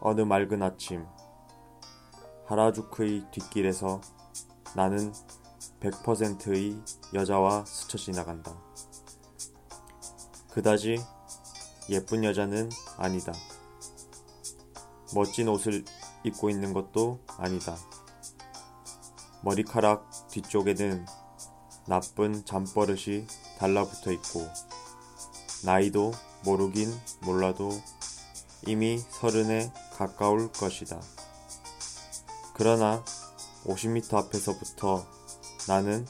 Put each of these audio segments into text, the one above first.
어느 맑은 아침, 하라주쿠의 뒷길에서 나는 100%의 여자와 스쳐 지나간다. 그다지 예쁜 여자는 아니다. 멋진 옷을 입고 있는 것도 아니다. 머리카락 뒤쪽에는 나쁜 잠버릇이 달라붙어 있고, 나이도 모르긴 몰라도 이미 30에 가까울 것이다. 그러나 50m 앞에서부터 나는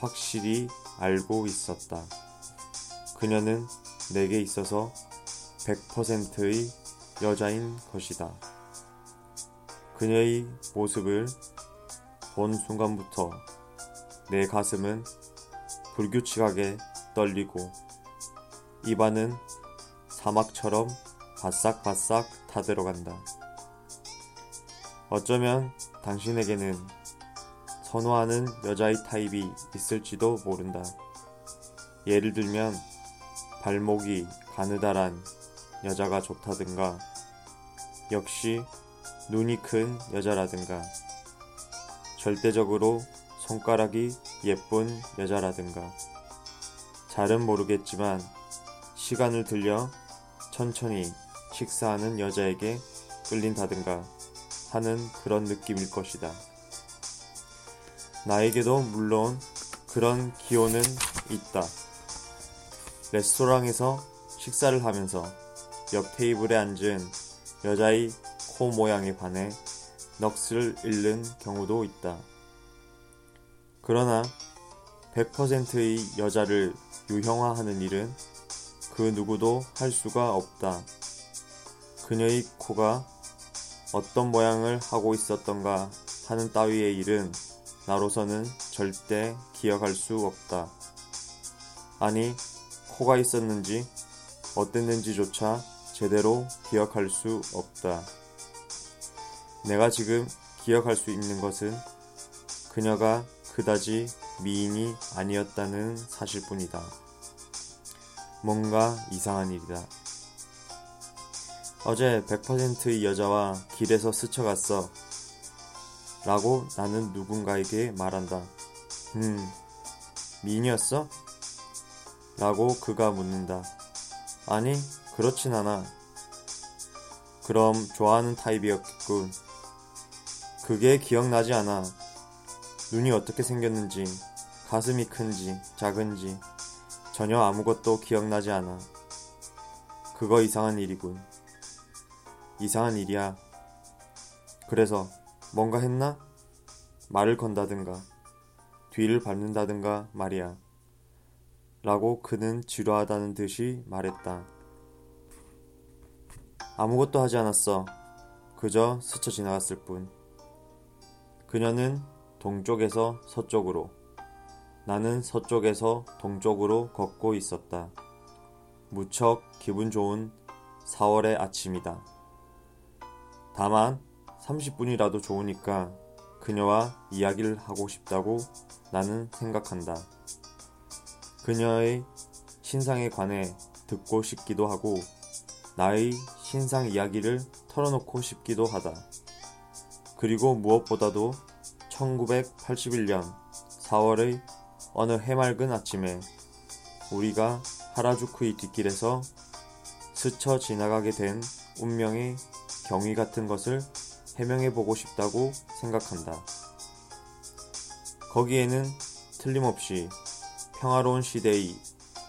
확실히 알고 있었다. 그녀는 내게 있어서 100%의 여자인 것이다. 그녀의 모습을 본 순간부터 내 가슴은 불규칙하게 떨리고 입안은 사막처럼 바싹바싹 타들어간다. 어쩌면 당신에게는 선호하는 여자의 타입이 있을지도 모른다. 예를 들면 발목이 가느다란 여자가 좋다든가, 역시 눈이 큰 여자라든가, 절대적으로 손가락이 예쁜 여자라든가. 잘은 모르겠지만 시간을 들여 천천히 식사하는 여자에게 끌린다든가 하는 그런 느낌일 것이다. 나에게도 물론 그런 기호는 있다. 레스토랑에서 식사를 하면서 옆 테이블에 앉은 여자의 코 모양에 반해 넋을 잃는 경우도 있다. 그러나 100%의 여자를 유형화하는 일은 그 누구도 할 수가 없다. 그녀의 코가 어떤 모양을 하고 있었던가 하는 따위의 일은 나로서는 절대 기억할 수 없다. 아니, 코가 있었는지 어땠는지조차 제대로 기억할 수 없다. 내가 지금 기억할 수 있는 것은 그녀가 그다지 미인이 아니었다는 사실뿐이다. 뭔가 이상한 일이다. 어제 100%의 여자와 길에서 스쳐갔어 라고 나는 누군가에게 말한다. 미인이었어? 라고 그가 묻는다. 아니, 그렇진 않아. 그럼 좋아하는 타입이었겠군. 그게 기억나지 않아. 눈이 어떻게 생겼는지, 가슴이 큰지 작은지 전혀 아무것도 기억나지 않아. 그거 이상한 일이군. 이상한 일이야. 그래서 뭔가 했나? 말을 건다든가 뒤를 밟는다든가 말이야. 라고 그는 지루하다는 듯이 말했다. 아무것도 하지 않았어. 그저 스쳐 지나갔을 뿐. 그녀는 동쪽에서 서쪽으로, 나는 서쪽에서 동쪽으로 걷고 있었다. 무척 기분 좋은 4월의 아침이다. 다만 30분이라도 좋으니까 그녀와 이야기를 하고 싶다고 나는 생각한다. 그녀의 신상에 관해 듣고 싶기도 하고 나의 신상 이야기를 털어놓고 싶기도 하다. 그리고 무엇보다도 1981년 4월의 어느 해맑은 아침에 우리가 하라주쿠의 뒷길에서 스쳐 지나가게 된 운명의 경위 같은 것을 해명해보고 싶다고 생각한다. 거기에는 틀림없이 평화로운 시대의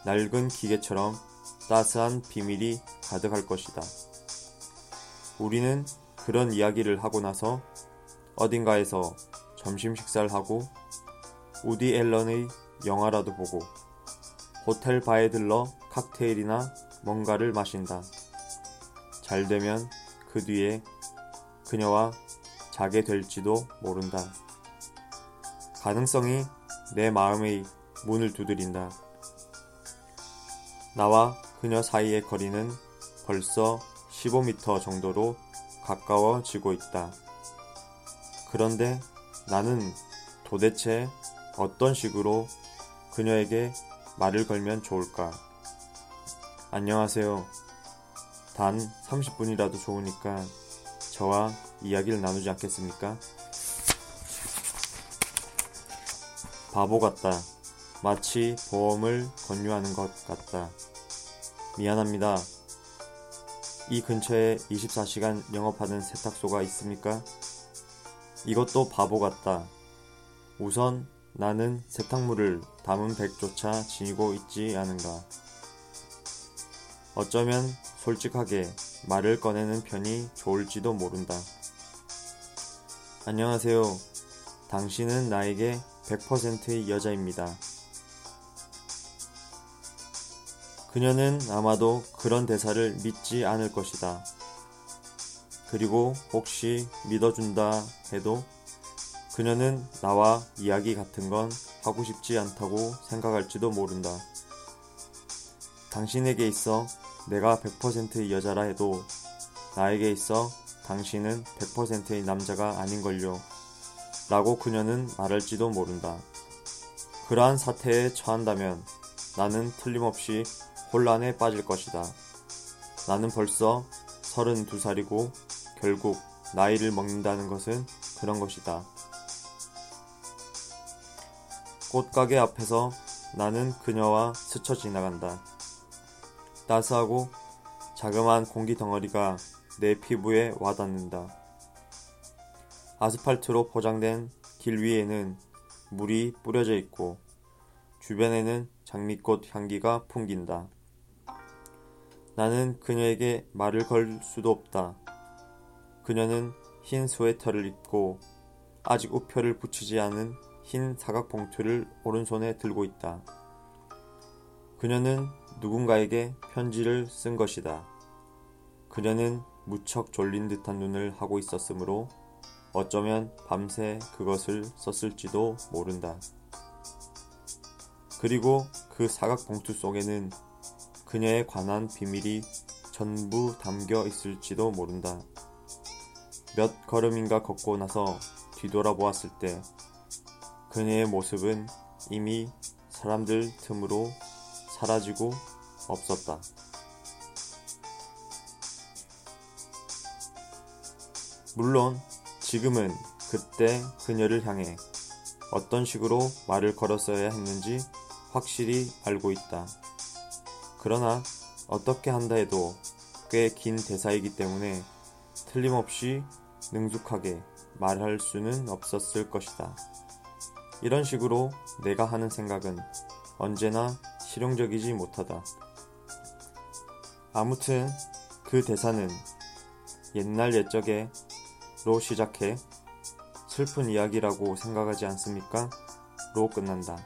낡은 기계처럼 따스한 비밀이 가득할 것이다. 우리는 그런 이야기를 하고 나서 어딘가에서 점심 식사를 하고 우디 앨런의 영화라도 보고 호텔 바에 들러 칵테일이나 뭔가를 마신다. 잘되면 그 뒤에 그녀와 자게 될지도 모른다. 가능성이 내 마음의 문을 두드린다. 나와 그녀 사이의 거리는 벌써 15m 정도로 가까워지고 있다. 그런데 나는 도대체 어떤 식으로 그녀에게 말을 걸면 좋을까? 안녕하세요. 단 30분이라도 좋으니까 저와 이야기를 나누지 않겠습니까? 바보 같다. 마치 보험을 권유하는 것 같다. 미안합니다. 이 근처에 24시간 영업하는 세탁소가 있습니까? 이것도 바보 같다. 우선 나는 세탁물을 담은 백조차 지니고 있지 않은가. 어쩌면 솔직하게 말을 꺼내는 편이 좋을지도 모른다. 안녕하세요. 당신은 나에게 100%의 여자입니다. 그녀는 아마도 그런 대사를 믿지 않을 것이다. 그리고 혹시 믿어준다 해도 그녀는 나와 이야기 같은 건 하고 싶지 않다고 생각할지도 모른다. 당신에게 있어 내가 100%의 여자라 해도 나에게 있어 당신은 100%의 남자가 아닌걸요. 라고 그녀는 말할지도 모른다. 그러한 사태에 처한다면 나는 틀림없이 혼란에 빠질 것이다. 나는 벌써 32살이고 결국 나이를 먹는다는 것은 그런 것이다. 꽃가게 앞에서 나는 그녀와 스쳐 지나간다. 따스하고 자그마한 공기 덩어리가 내 피부에 와닿는다. 아스팔트로 포장된 길 위에는 물이 뿌려져 있고 주변에는 장미꽃 향기가 풍긴다. 나는 그녀에게 말을 걸 수도 없다. 그녀는 흰 스웨터를 입고 아직 우표를 붙이지 않은 흰 사각봉투를 오른손에 들고 있다. 그녀는 누군가에게 편지를 쓴 것이다. 그녀는 무척 졸린 듯한 눈을 하고 있었으므로 어쩌면 밤새 그것을 썼을지도 모른다. 그리고 그 사각봉투 속에는 그녀에 관한 비밀이 전부 담겨 있을지도 모른다. 몇 걸음인가 걷고 나서 뒤돌아보았을 때 그녀의 모습은 이미 사람들 틈으로 사라지고 없었다. 물론 지금은 그때 그녀를 향해 어떤 식으로 말을 걸었어야 했는지 확실히 알고 있다. 그러나 어떻게 한다 해도 꽤 긴 대사이기 때문에 틀림없이 능숙하게 말할 수는 없었을 것이다. 이런 식으로 내가 하는 생각은 언제나 실용적이지 못하다. 아무튼 그 대사는 옛날 옛적에 로 시작해 슬픈 이야기라고 생각하지 않습니까? 로 끝난다.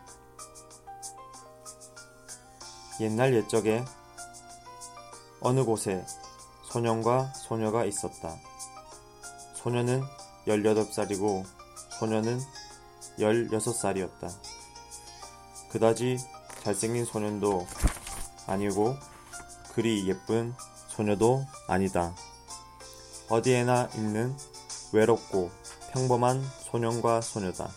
옛날 옛적에 어느 곳에 소년과 소녀가 있었다. 소년은 18살이고 소녀는 16살이었다. 그다지 잘생긴 소년도 아니고 그리 예쁜 소녀도 아니다. 어디에나 있는 외롭고 평범한 소년과 소녀다.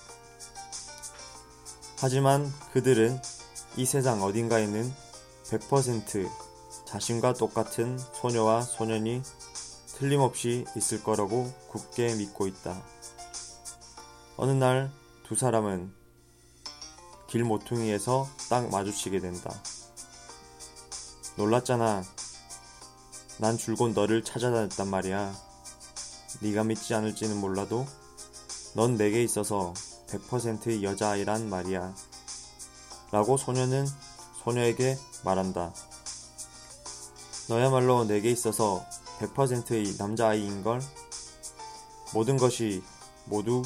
하지만 그들은 이 세상 어딘가에는 100% 자신과 똑같은 소녀와 소년이 틀림없이 있을 거라고 굳게 믿고 있다. 어느 날 두 사람은 길 모퉁이에서 딱 마주치게 된다. 놀랐잖아. 난 줄곧 너를 찾아다녔단 말이야. 네가 믿지 않을지는 몰라도 넌 내게 있어서 100%의 여자아이란 말이야. 라고 소녀는 소녀에게 말한다. 너야말로 내게 있어서 100%의 남자아이인걸? 모든 것이 모두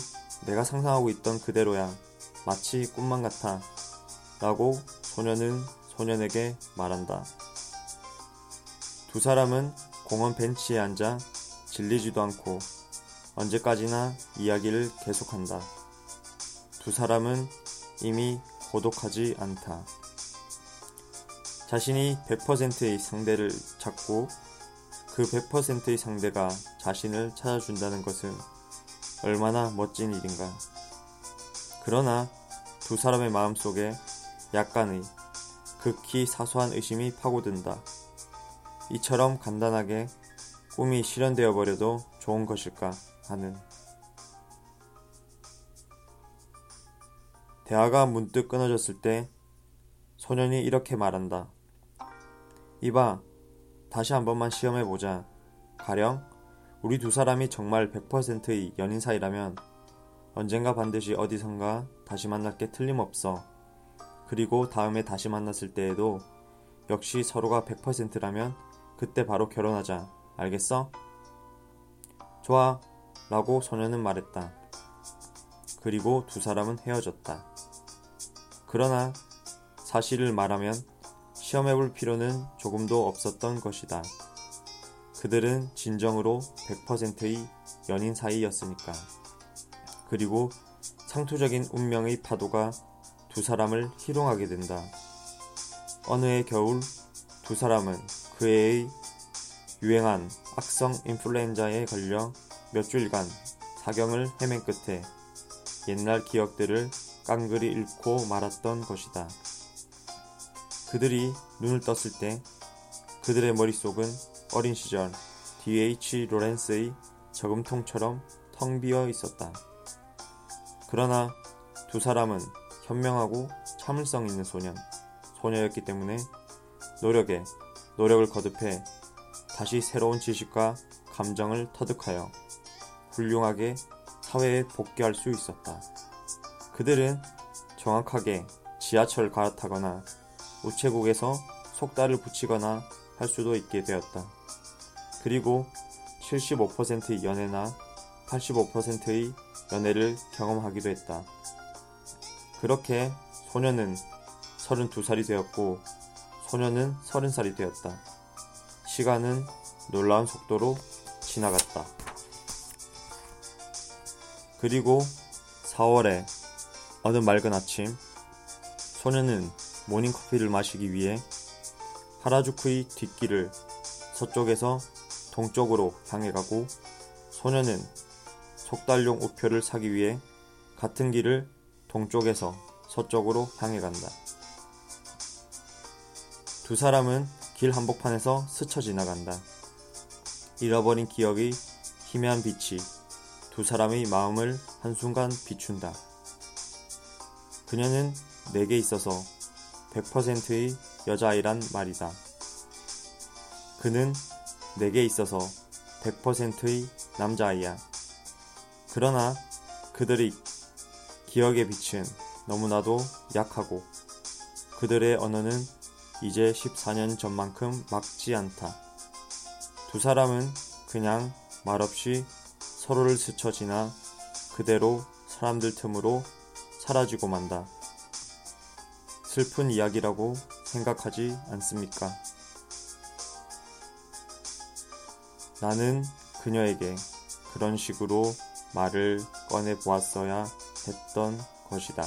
내가 상상하고 있던 그대로야. 마치 꿈만 같아 라고 소년은 소년에게 말한다. 두 사람은 공원 벤치에 앉아 질리지도 않고 언제까지나 이야기를 계속한다. 두 사람은 이미 고독하지 않다. 자신이 100%의 상대를 찾고 그 100%의 상대가 자신을 찾아준다는 것은 얼마나 멋진 일인가. 그러나 두 사람의 마음속에 약간의 극히 사소한 의심이 파고든다. 이처럼 간단하게 꿈이 실현되어 버려도 좋은 것일까 하는. 대화가 문득 끊어졌을 때 소년이 이렇게 말한다. 이봐, 다시 한 번만 시험해보자. 가령 우리 두 사람이 정말 100%의 연인 사이라면 언젠가 반드시 어디선가 다시 만날 게 틀림없어. 그리고 다음에 다시 만났을 때에도 역시 서로가 100%라면 그때 바로 결혼하자. 알겠어? 좋아 라고 소녀는 말했다. 그리고 두 사람은 헤어졌다. 그러나 사실을 말하면 시험해볼 필요는 조금도 없었던 것이다. 그들은 진정으로 100%의 연인 사이였으니까. 그리고 상투적인 운명의 파도가 두 사람을 희롱하게 된다. 어느 해 겨울 두 사람은 그 해의 유행한 악성 인플루엔자에 걸려 몇 주일간 사경을 헤맨 끝에 옛날 기억들을 깡그리 잃고 말았던 것이다. 그들이 눈을 떴을 때 그들의 머릿속은 어린 시절 D.H. 로렌스의 저금통처럼 텅 비어 있었다. 그러나 두 사람은 현명하고 참을성 있는 소녀였기 때문에 노력에 노력을 거듭해 다시 새로운 지식과 감정을 터득하여 훌륭하게 사회에 복귀할 수 있었다. 그들은 정확하게 지하철 갈아타거나 우체국에서 속달을 붙이거나 할 수도 있게 되었다. 그리고 75%의 연애나 85%의 연애를 경험하기도 했다. 그렇게 소녀는 32살이 되었고 소녀는 30살이 되었다. 시간은 놀라운 속도로 지나갔다. 그리고 4월에 어느 맑은 아침 소녀는 모닝커피를 마시기 위해 하라주쿠의 뒷길을 서쪽에서 동쪽으로 향해 가고 소녀는 속달용 우표를 사기 위해 같은 길을 동쪽에서 서쪽으로 향해 간다. 두 사람은 길 한복판에서 스쳐 지나간다. 잃어버린 기억의 희미한 빛이 두 사람의 마음을 한순간 비춘다. 그녀는 내게 있어서 100%의 여자아이란 말이다. 그는 내게 있어서 100%의 남자아이야. 그러나 그들의 기억의 빛은 너무나도 약하고 그들의 언어는 이제 14년 전만큼 막지 않다. 두 사람은 그냥 말없이 서로를 스쳐 지나 그대로 사람들 틈으로 사라지고 만다. 슬픈 이야기라고 생각하지 않습니까? 나는 그녀에게 그런 식으로 말을 꺼내보았어야 했던 것이다.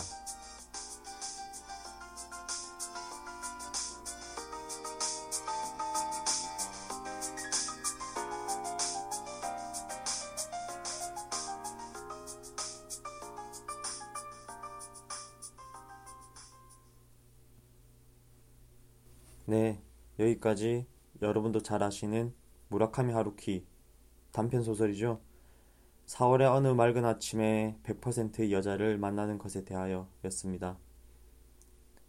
네, 여기까지 여러분도 잘 아시는 무라카미 하루키 단편소설이죠. 4월의 어느 맑은 아침에 100%의 여자를 만나는 것에 대하여 였습니다.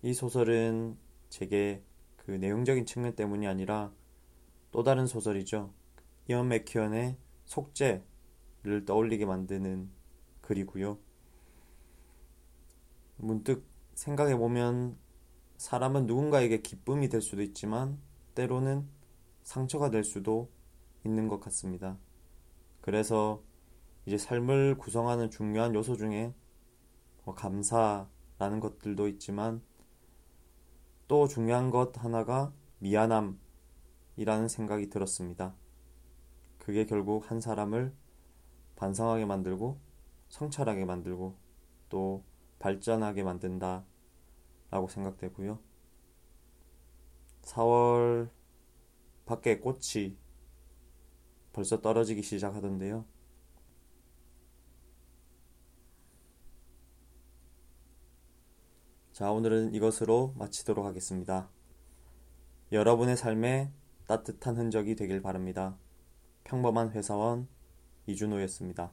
이 소설은 제게 그 내용적인 측면 때문이 아니라 또 다른 소설이죠. 이언 맥키언의 속죄를 떠올리게 만드는 글이고요. 문득 생각해보면 사람은 누군가에게 기쁨이 될 수도 있지만 때로는 상처가 될 수도 있는 것 같습니다. 그래서 이제 삶을 구성하는 중요한 요소 중에 감사가 라는 것들도 있지만 또 중요한 것 하나가 미안함이라는 생각이 들었습니다. 그게 결국 한 사람을 반성하게 만들고 성찰하게 만들고 또 발전하게 만든다 라고 생각되고요. 4월 밖에 꽃이 벌써 떨어지기 시작하던데요. 자, 오늘은 이것으로 마치도록 하겠습니다. 여러분의 삶에 따뜻한 흔적이 되길 바랍니다. 평범한 회사원 이준호였습니다.